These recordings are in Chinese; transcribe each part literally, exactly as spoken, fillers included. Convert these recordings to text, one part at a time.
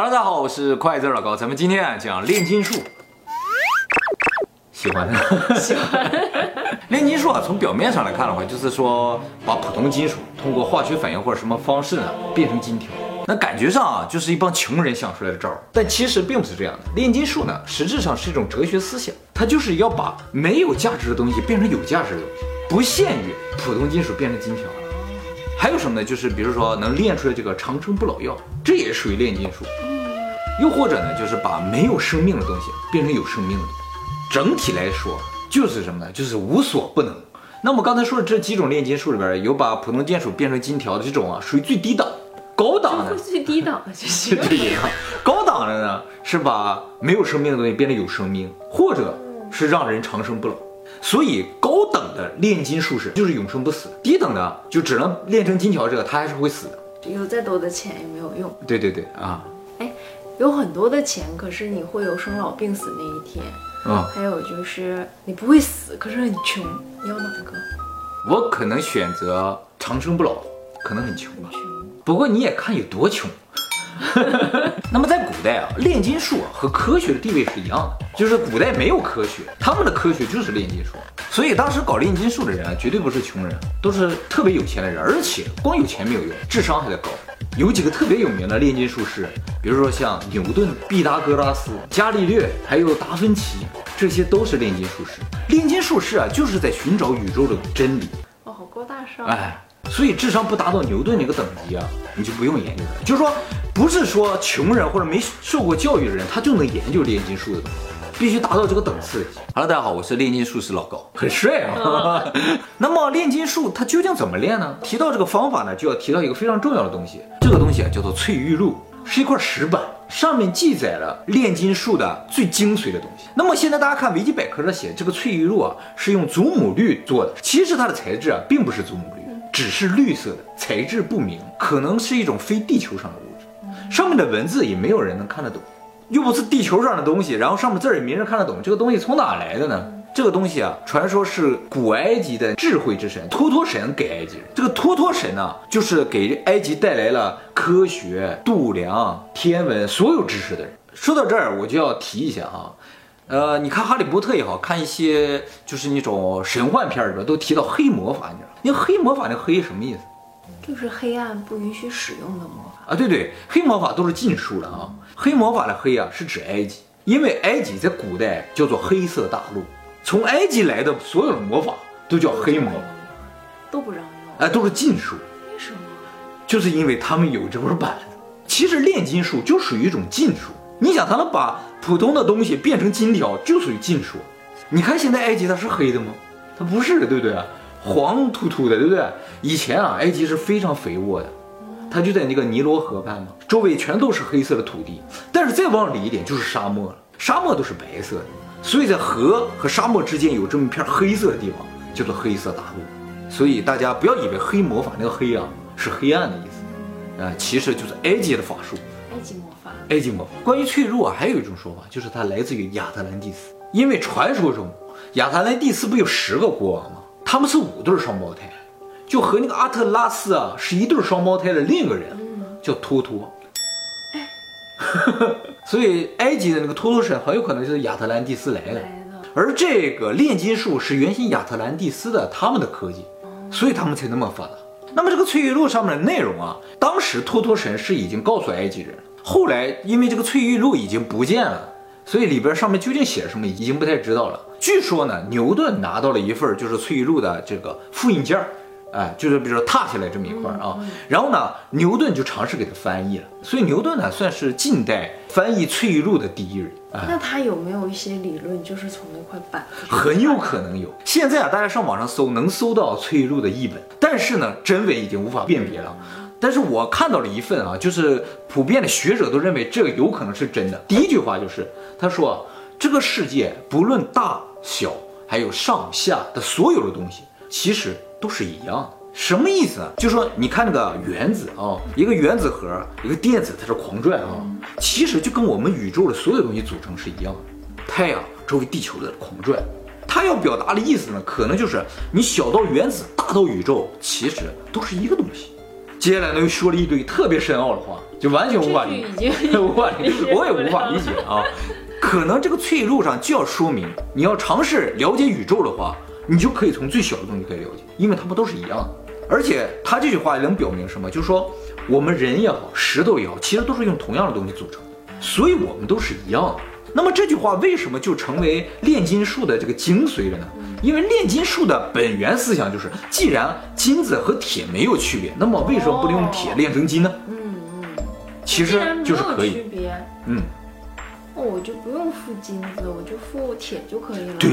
Hello， 大家好，我是快字老高，咱们今天啊讲炼金术。喜欢，喜欢。炼金术啊，从表面上来看的话，就是说把普通金属通过化学反应或者什么方式呢，变成金条。那感觉上啊，就是一帮穷人想出来的招儿，但其实并不是这样的。炼金术呢，实质上是一种哲学思想，它就是要把没有价值的东西变成有价值的东西，不限于普通金属变成金条。 还有什么呢？就是比如说能炼出来这个长生不老药，这也属于炼金术。又或者呢，就是把没有生命的东西变成有生命的。整体来说，就是什么呢？就是无所不能。那我们刚才说的这几种炼金术里边，有把普通金属变成金条的这种啊，属于最低档。高档的最低档的就行。对呀，高档的呢是把没有生命的东西变成有生命，或者是让人长生不老。 所以高等的炼金术士就是永生不死，低等的就只能炼成金条，这个他还是会死的。有再多的钱也没有用。对对对啊，哎，有很多的钱，可是你会有生老病死那一天。嗯，还有就是你不会死，可是很穷，你要哪个？我可能选择长生不老，可能很穷吧。穷。不过你也看有多穷。 那么在古代啊，炼金术啊和科学的地位是一样的，就是古代没有科学，他们的科学就是炼金术。所以当时搞炼金术的人啊，绝对不是穷人，都是特别有钱的人，而且光有钱没有用，智商还得高。有几个特别有名的炼金术师，比如说像牛顿、毕达哥拉斯、伽利略，还有达芬奇，这些都是炼金术师。炼金术师啊，就是在寻找宇宙的真理。哦，好高大上！哎，所以智商不达到牛顿那个等级啊，你就不用研究了。就是说。 不是说穷人或者没受过教育的人，他就能研究炼金术的东西，必须达到这个等次。Hello， 大家好，我是炼金术师老高，很帅啊。那么炼金术它究竟怎么炼呢？提到这个方法呢，就要提到一个非常重要的东西，这个东西啊叫做翠玉录，是一块石板，上面记载了炼金术的最精髓的东西。那么现在大家看维基百科上写，这个翠玉录啊是用祖母绿做的，其实它的材质啊并不是祖母绿，只是绿色的，材质不明，可能是一种非地球上的物质。 上面的文字也没有人能看得懂，又不是地球上的东西，然后上面字儿也没人看得懂，这个东西从哪来的呢？这个东西啊，传说是古埃及的智慧之神托托神给埃及人。这个托托神呢、啊，就是给埃及带来了科学、度量、天文所有知识的人。说到这儿，我就要提一下啊，呃，你看《哈利波特》也好看，一些就是那种神幻片里边都提到黑魔法，你知道？那黑魔法那黑什么意思？ 就是黑暗不允许使用的魔法啊！对对，黑魔法都是禁书了啊！黑魔法的黑啊，是指埃及，因为埃及在古代叫做黑色大陆，从埃及来的所有的魔法都叫黑魔法，都不让用，哎，都是禁书。为什么？就是因为他们有这块板子。其实炼金术就属于一种禁书。你想，他能把普通的东西变成金条，就属于禁书。你看现在埃及它是黑的吗？它不是的，对不对？ 黄秃秃的，对不对？以前啊，埃及是非常肥沃的，它就在那个尼罗河畔嘛，周围全都是黑色的土地。但是再往里一点就是沙漠了，沙漠都是白色的，所以在河和沙漠之间有这么一片黑色的地方，叫做黑色大陆。所以大家不要以为黑魔法那个黑啊是黑暗的意思，啊、呃，其实就是埃及的法术，埃及魔法，埃及魔法。关于翠玉啊，还有一种说法就是它来自于亚特兰蒂斯，因为传说中亚特兰蒂斯不有十个国王吗？ 他们是五对双胞胎，就和那个阿特拉斯啊是一对双胞胎的另一个人，叫托托。所以埃及的那个托托神很有可能就是亚特兰蒂斯来的，而这个炼金术是原先亚特兰蒂斯的他们的科技，所以他们才那么发达。那么这个翠玉录上面的内容啊，当时托托神是已经告诉埃及人，后来因为这个翠玉录已经不见了。 所以里边上面究竟写什么已经不太知道了。据说呢，牛顿拿到了一份就是翠玉录的这个复印件，哎，就是比如说踏下来这么一块啊。然后呢，牛顿就尝试给他翻译了。所以牛顿呢，算是近代翻译翠玉录的第一人。哎、那他有没有一些理论就是从那块板？很有可能有。现在啊，大家上网上搜能搜到翠玉录的译本，但是呢，真伪已经无法辨别了。 但是我看到了一份啊，就是普遍的学者都认为这个有可能是真的。第一句话就是他说啊，这个世界不论大小，还有上下的所有的东西，其实都是一样的。什么意思呢？就说你看那个原子啊，一个原子核，一个电子在这狂转啊，其实就跟我们宇宙的所有东西组成是一样的。太阳周围地球在狂转，它要表达的意思呢，可能就是你小到原子，大到宇宙，其实都是一个东西。 接下来呢，又说了一堆特别深奥的话，就完全无法理解，无法理解，我也无法理解啊。可能这个淬入上就要说明，你要尝试了解宇宙的话，你就可以从最小的东西可以了解，因为它们都是一样的。而且他这句话也能表明什么？就是说，我们人也好，石头也好，其实都是用同样的东西组成的，所以我们都是一样的。那么这句话为什么就成为炼金术的这个精髓了呢？因为炼金术的本源思想就是，既然金子和铁没有区别，那么为什么不能用铁炼成金呢？嗯嗯，其实就是可以。嗯，那我就不用付金子，我就付铁就可以了。对。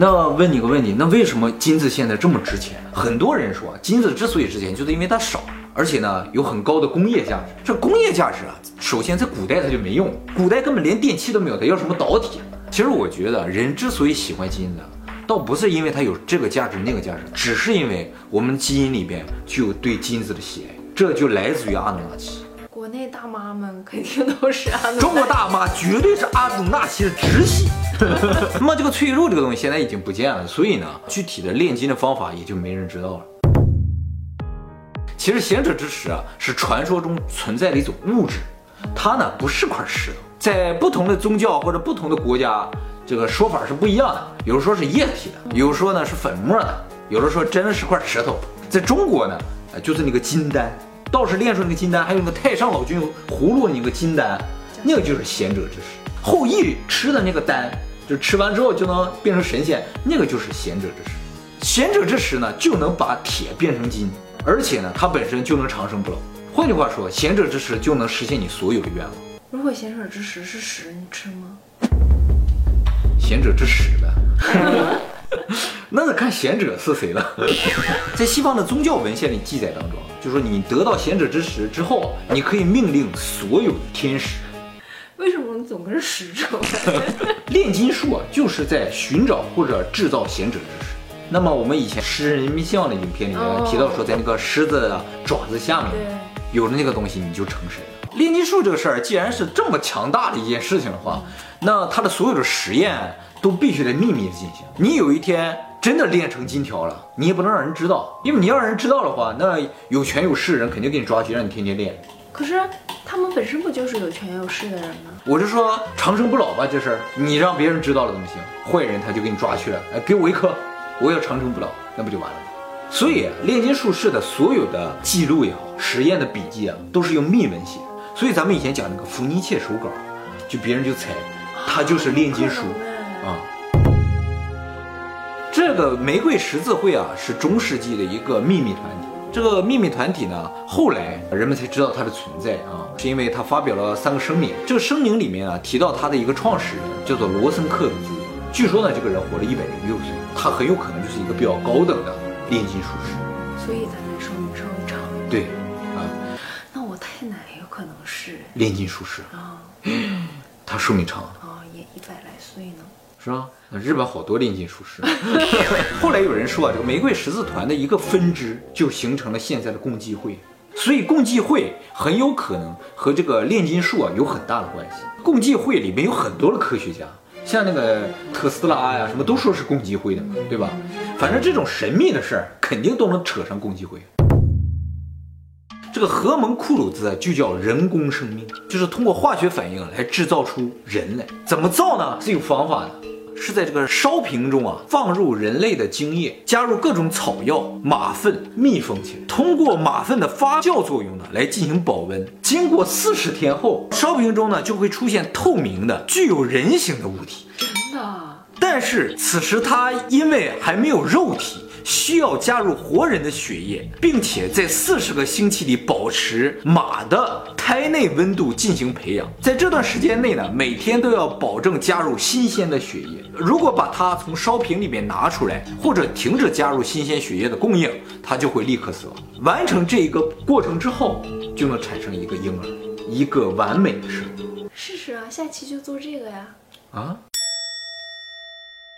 那问你个问题，那为什么金子现在这么值钱？很多人说金子之所以值钱，就是因为它少，而且呢有很高的工业价值。这工业价值啊，首先在古代它就没用，古代根本连电器都没有，它要什么导铁？其实我觉得人之所以喜欢金子，倒不是因为它有这个价值那个价值，只是因为我们基因里边具有对金子的喜爱，这就来自于阿努纳奇。国内大妈们肯定都是阿努纳奇，中国大妈绝对是阿努纳奇的直系。那么这个淬入这个东西现在已经不见了，所以呢，具体的炼金的方法也就没人知道了。其实贤者之石啊，是传说中存在的一种物质，它呢不是块石头，在不同的宗教或者不同的国家，这个说法是不一样的。有的说是液体的，有的说呢是粉末的，有的说真的是块石头。在中国呢，就是那个金丹，道士炼出那个金丹，还有那个太上老君葫芦那个金丹，那个就是贤者之石。后羿吃的那个丹，就吃完之后就能变成神仙，那个就是贤者之石。贤者之石呢，就能把铁变成金，而且呢，它本身就能长生不老。换句话说，贤者之石就能实现你所有的愿望。如果贤者之石是屎，你吃吗？贤者之屎呗。那得看贤者是谁了。在西方的宗教文献里记载当中，就说你得到贤者之石之后，你可以命令所有的天使。为什么我们总跟石头？炼金术啊，就是在寻找或者制造贤者之石。那么我们以前《狮人面像》的影片里面提到说，在那个狮子的爪子下面有了那个东西，你就成神了。炼金术这个事儿，既然是这么强大的一件事情的话，那它的所有的实验都必须得秘密的进行。你有一天真的炼成金条了，你也不能让人知道，因为你要让人知道的话，那有权有势的人肯定给你抓去，让你天天炼。可是他们本身不就是有权有势的人吗？我是说长生不老吧，这事儿你让别人知道了怎么行？坏人他就给你抓去了，哎，给我一颗，我要长生不老，那不就完了吗？所以炼金术士的所有的记录也好，实验的笔记啊，都是用密文写。所以咱们以前讲那个伏尼切手稿，就别人就猜他就是炼金术啊。这个玫瑰十字会啊，是中世纪的一个秘密团体。这个秘密团体呢，后来人们才知道它的存在啊，是因为他发表了三个声明。这个声明里面啊，提到他的一个创始人叫做罗森克鲁兹。据说呢，这个人活了一百零六岁，他很有可能就是一个比较高等的炼金术士。所以咱们说你寿命长。对，啊，那我太奶有可能是炼金术士啊，他寿命长啊，也一百来岁呢。是吧？日本好多炼金术士。后来有人说啊，这个玫瑰十字团的一个分支就形成了现在的共济会，所以共济会很有可能和这个炼金术啊有很大的关系。共济会里面有很多的科学家，像那个特斯拉呀、啊、什么都说是共济会的嘛，对吧？反正这种神秘的事儿肯定都能扯上共济会。这个荷蒙库鲁兹就叫人工生命，就是通过化学反应来制造出人来。怎么造呢？是有方法的，是在这个烧瓶中啊，放入人类的精液，加入各种草药、马粪，密封起来，通过马粪的发酵作用呢，来进行保温。经过四十天后，烧瓶中呢就会出现透明的、具有人形的物体。真的？但是此时它因为还没有肉体，需要加入活人的血液，并且在四十个星期里保持马的胎内温度进行培养。在这段时间内呢，每天都要保证加入新鲜的血液。如果把它从烧瓶里面拿出来，或者停止加入新鲜血液的供应，它就会立刻死亡。完成这一个过程之后，就能产生一个婴儿，一个完美的生命。试试啊，下期就做这个呀！啊。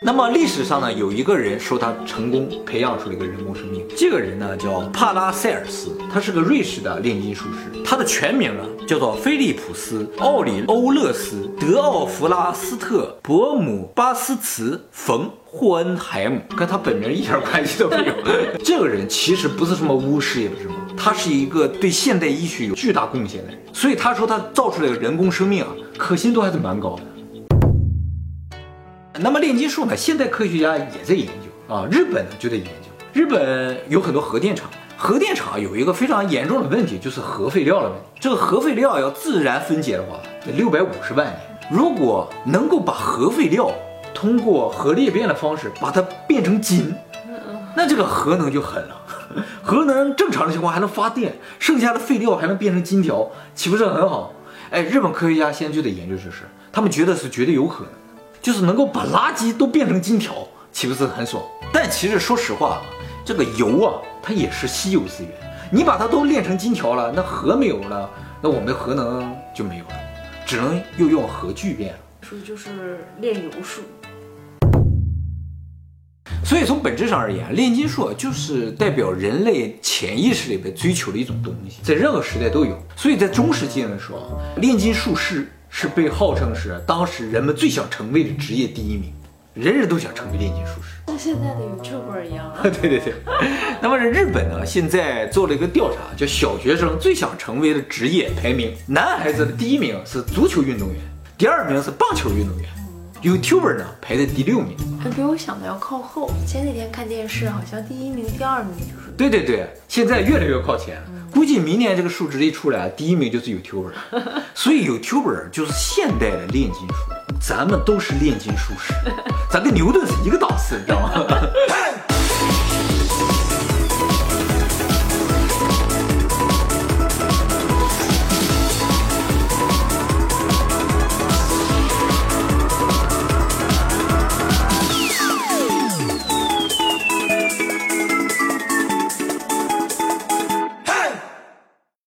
那么历史上呢，有一个人说他成功培养出了一个人工生命，这个人呢叫帕拉塞尔斯，他是个瑞士的炼金术师，他的全名呢叫做菲利普斯·奥里欧勒斯·德奥弗拉斯特·伯姆·巴斯茨·冯。霍恩海姆，跟他本名一点关系都没有。这个人其实不是什么巫师，也不是什么，他是一个对现代医学有巨大贡献的人，所以他说他造出来的人工生命啊，可信度还是蛮高的。那么炼金术呢，现代科学家也在研究啊，日本呢就在研究。日本有很多核电厂，核电厂有一个非常严重的问题，就是核废料的问题。这个核废料要自然分解的话，得六百五十万年。如果能够把核废料通过核裂变的方式把它变成金，那这个核能就狠了。核能正常的情况还能发电，剩下的废料还能变成金条，岂不是很好？哎，日本科学家现在就得研究这事，他们觉得是绝对有可能的，就是能够把垃圾都变成金条，岂不是很爽？但其实说实话，这个油啊，它也是稀有资源，你把它都炼成金条了，那核没有了，那我们的核能就没有了，只能又用核聚变了。说就是炼油术。所以从本质上而言，炼金术就是代表人类潜意识里边追求的一种东西，在任何时代都有。所以在中世纪的时候，炼金术士是被号称是当时人们最想成为的职业第一名，人人都想成为炼金术士，跟现在的 YouTuber 一样啊。对对对。那么日本呢，现在做了一个调查，叫小学生最想成为的职业排名，男孩子的第一名是足球运动员，第二名是棒球运动员。YouTuber 呢排在第六名，还比我想的要靠后。前几天看电视，好像第一名、第二名就是……对对对，现在越来越靠前了。嗯、估计明年这个数值一出来，第一名就是 YouTuber。所以 YouTuber 就是现代的炼金术，咱们都是炼金术士，咱跟牛顿是一个档次，你知道吗？